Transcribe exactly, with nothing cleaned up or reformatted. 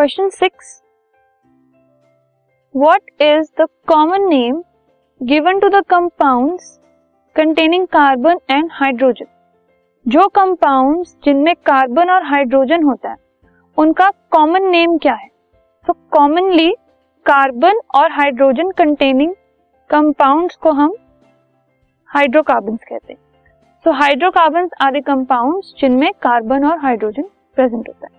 Question six, what is the common name given to the compounds containing carbon and hydrogen. जो compounds जिनमें carbon और hydrogen होता है उनका कॉमन नेम क्या है। तो कॉमनली कार्बन और हाइड्रोजन कंटेनिंग कंपाउंड्स को हम हाइड्रोकार्बन्स कहते हैं। So hydrocarbons are the compounds जिनमें कार्बन और हाइड्रोजन प्रेजेंट होता है।